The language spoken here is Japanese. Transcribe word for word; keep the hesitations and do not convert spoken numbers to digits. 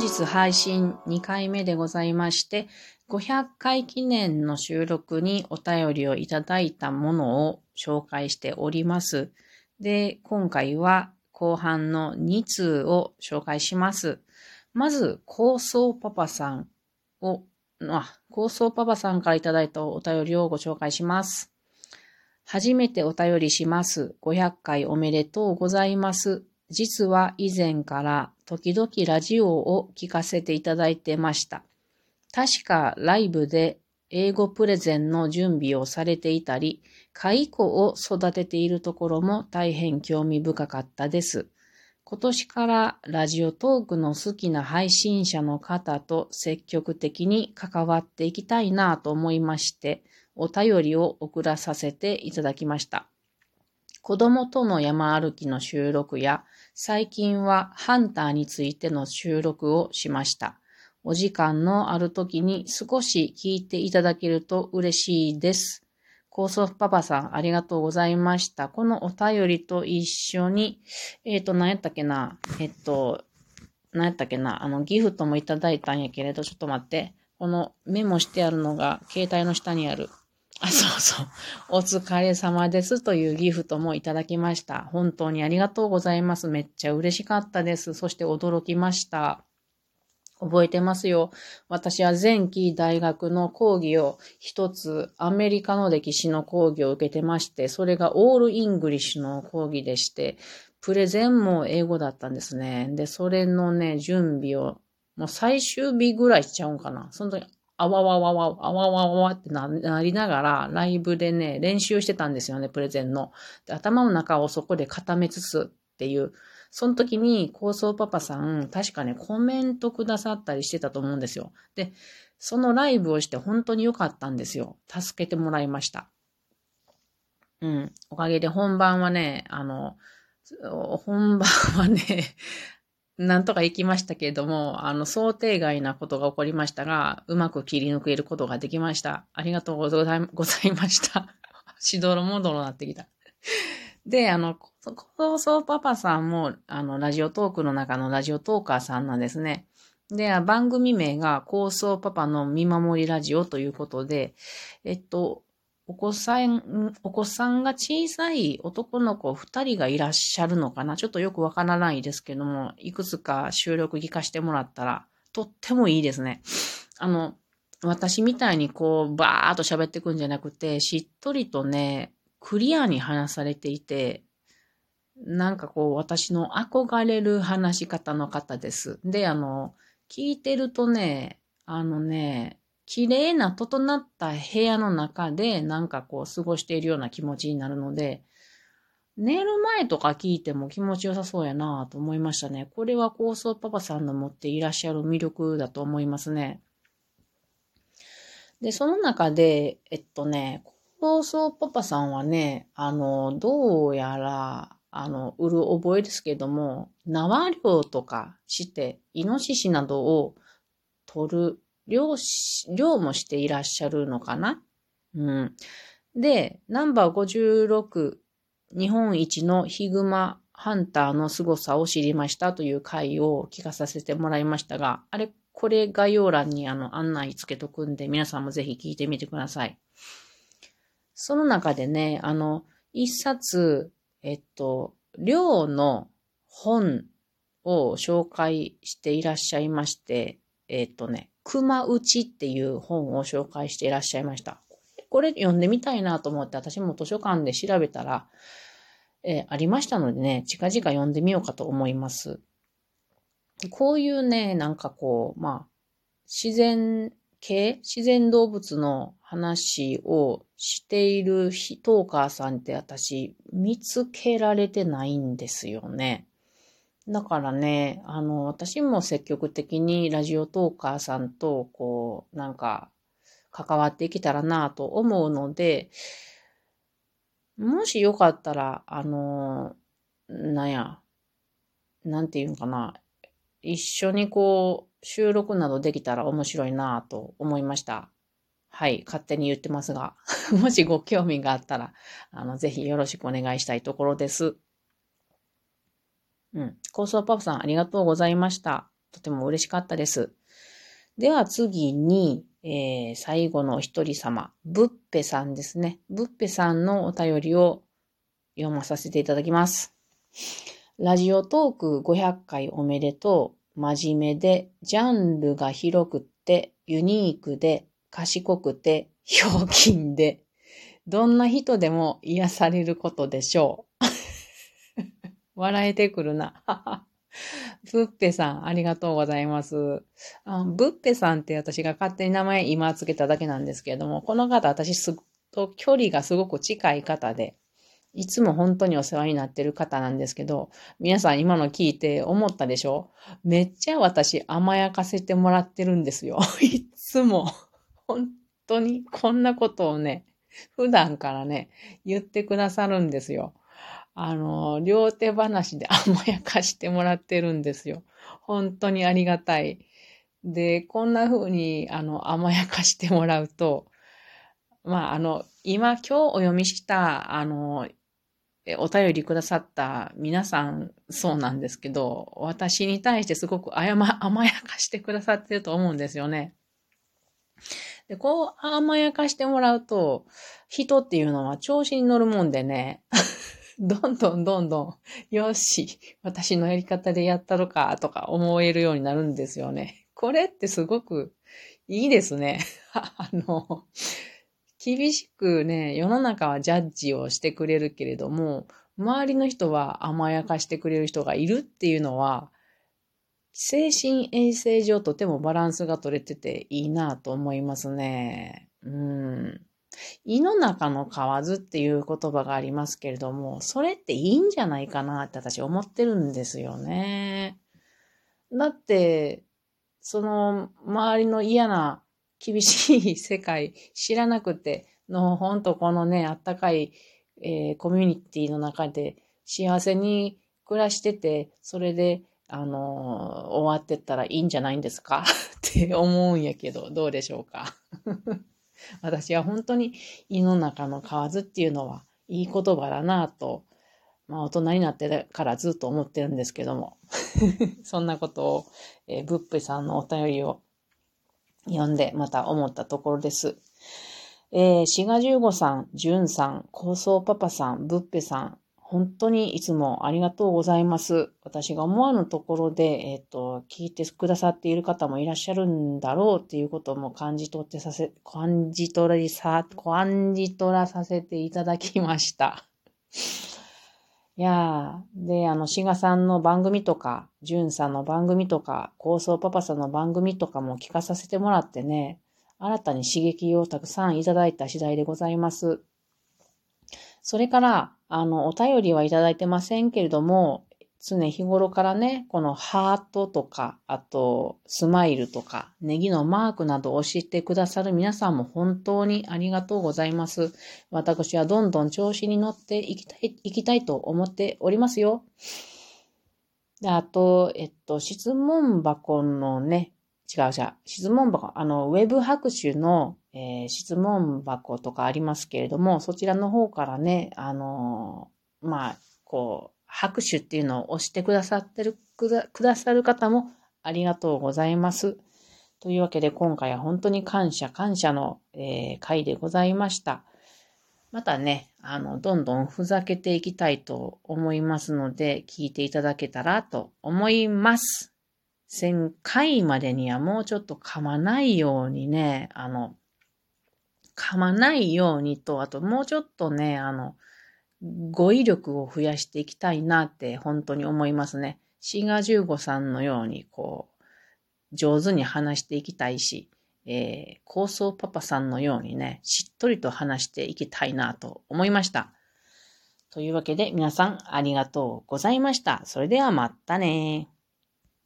日配信にかいめでございまして、ごひゃっかい記念の収録にお便りをいただいたものを紹介しております。で、今回は後半のに通を紹介します。まず、高層パパさんを、あ、高層パパさんからいただいたお便りをご紹介します。初めてお便りします。ごひゃっかいおめでとうございます。実は以前から時々ラジオを聞かせていただいてました。確かライブで英語プレゼンの準備をされていたり、蚕を育てているところも大変興味深かったです。今年からラジオトークの好きな配信者の方と積極的に関わっていきたいなと思いまして、お便りを送らさせていただきました。子供との山歩きの収録や、最近はハンターについての収録をしました。お時間のある時に少し聞いていただけると嬉しいです。高層パパさん、ありがとうございました。このお便りと一緒に、えっと、何やったっけな、えっと、何やったっけな、あの、ギフトもいただいたんやけれど、ちょっと待って。このメモしてあるのが、携帯の下にある。あ、そうそう。お疲れ様ですというギフトもいただきました。本当にありがとうございます。めっちゃ嬉しかったです。そして驚きました。覚えてますよ。私は前期大学の講義を一つアメリカの歴史の講義を受けてまして、それがオールイングリッシュの講義でして、プレゼンも英語だったんですね。で、それのね、準備を、もう最終日ぐらいしちゃうんかな。その時、あわわわわ、あわわわわってなりながら、ライブでね、練習してたんですよね、プレゼンの。で、頭の中をそこで固めつつっていう、その時に高層パパさん、確かね、コメントくださったりしてたと思うんですよ。で、そのライブをして本当に良かったんですよ。助けてもらいました。うん。おかげで本番はね、あの、本番はね、なんとか行きましたけれども、あの、想定外なことが起こりましたが、うまく切り抜けることができました。ありがとうござい、ございました。しどろもどろなってきた。で、あの、高層パパさんも、あの、ラジオトークの中のラジオトーカーさんなんですね。で、番組名が高層パパの見守りラジオということで、えっと、お子さん、お子さんが小さい男の子二人がいらっしゃるのかな？ちょっとよくわからないですけども、いくつか収録聞かしてもらったら、とってもいいですね。あの、私みたいにこう、バーっと喋ってくんじゃなくて、しっとりとね、クリアに話されていて、なんかこう、私の憧れる話し方の方です。で、あの、聞いてるとね、あのね、綺麗な整った部屋の中で、なんかこう、過ごしているような気持ちになるので、寝る前とか聞いても気持ちよさそうやなと思いましたね。これは高層パパさんの持っていらっしゃる魅力だと思いますね。で、その中で、えっとね、高層パパさんはね、あの、どうやら、あの、うる覚えですけども、縄漁とかして、イノシシなどを取る、漁、漁もしていらっしゃるのかな？うん。で、ナンバーごじゅうろく、日本一のヒグマハンターの凄さを知りましたという回を聞かさせてもらいましたが、あれ、これ概要欄にあの案内つけとくんで、皆さんもぜひ聞いてみてください。その中でね、あの、一冊、えっと、漁の本を紹介していらっしゃいまして、えっとね、熊打ちっていう本を紹介していらっしゃいました。これ読んでみたいなと思って、私も図書館で調べたら、えー、ありましたのでね、近々読んでみようかと思います。こういうね、なんかこう、まあ、自然系、自然動物の話をしているトーカーさんって私見つけられてないんですよね。だからね、あの、私も積極的にラジオトーカーさんとこうなんか関わっていけたらなぁと思うので、もしよかったら、あの、なんや、なんていうのかな、一緒にこう収録などできたら面白いなぁと思いました。はい、勝手に言ってますが、もしご興味があったら、あの、ぜひよろしくお願いしたいところです。うん、高層パパさん、ありがとうございました。とても嬉しかったです。では次に、えー、最後のお一人様、ぶっぺさんですね。ぶっぺさんのお便りを読まさせていただきます。ラジオトークごひゃっかいおめでとう。真面目で、ジャンルが広くって、ユニークで、賢くて、ひょうきんで、どんな人でも癒されることでしょう。笑えてくるな。ぶっぺさん、ありがとうございます。あ、ぶっぺさんって私が勝手に名前今つけただけなんですけれども、この方、私すと距離がすごく近い方で、いつも本当にお世話になってる方なんですけど、皆さん今の聞いて思ったでしょ？めっちゃ私甘やかせてもらってるんですよ。いつも。本当にこんなことをね、普段からね、言ってくださるんですよ。あの、両手話で甘やかしてもらってるんですよ。本当にありがたい。で、こんな風に、あの、甘やかしてもらうと、まあ、あの、今、今日お読みした、あの、お便りくださった皆さんそうなんですけど、私に対してすごく甘やかしてくださってると思うんですよね。で、こう甘やかしてもらうと、人っていうのは調子に乗るもんでね、どんどんどんどん、よし、私のやり方でやったろか、とか思えるようになるんですよね。これってすごくいいですね。あの、厳しくね、世の中はジャッジをしてくれるけれども、周りの人は甘やかしてくれる人がいるっていうのは、精神衛生上とてもバランスが取れてていいなと思いますね。うん。胃の中の蛙っていう言葉がありますけれども、それっていいんじゃないかなって私思ってるんですよね。だって、その周りの嫌な厳しい世界知らなくて、のほんとこのね、あったかい、えー、コミュニティの中で幸せに暮らしてて、それで、あのー、終わってったらいいんじゃないんですかって思うんやけど、どうでしょうか。私は本当に胃の中の蛙っていうのはいい言葉だなぁと、まあ大人になってからずっと思ってるんですけども。そんなことを、えー、ぶっぺさんのお便りを読んでまた思ったところです。えー、しがじゅうごさん、じゅんさん、こうそうパパさん、ぶっぺさん、本当にいつもありがとうございます。私が思わぬところで、えっと、聞いてくださっている方もいらっしゃるんだろうっていうことも感じ取ってさせ、感じ取りさ、感じ取らさせていただきました。いやー、で、あの、志賀さんの番組とか、淳さんの番組とか、高層パパさんの番組とかも聞かさせてもらってね、新たに刺激をたくさんいただいた次第でございます。それから、あの、お便りはいただいてませんけれども、常日頃からね、このハートとか、あと、スマイルとか、ネギのマークなどを教えてくださる皆さんも本当にありがとうございます。私はどんどん調子に乗っていきたい、いきたいと思っておりますよ。で、あと、えっと、質問箱のね、違う違う、質問箱、あの、ウェブ拍手の、えー、質問箱とかありますけれども、そちらの方からね、あのー、まあ、こう、拍手っていうのを押してくださってる、くだ、くださる方もありがとうございます。というわけで、今回は本当に感謝、感謝の、えー、回でございました。またね、あの、どんどんふざけていきたいと思いますので、聞いていただけたらと思います。せんかいまでにはもうちょっと噛まないようにね、あの、噛まないようにと、あともうちょっとね、あの、語彙力を増やしていきたいなって本当に思いますね。シガジュウゴさんのように、こう、上手に話していきたいし、えー、高層パパさんのようにね、しっとりと話していきたいなと思いました。というわけで皆さんありがとうございました。それではまたね。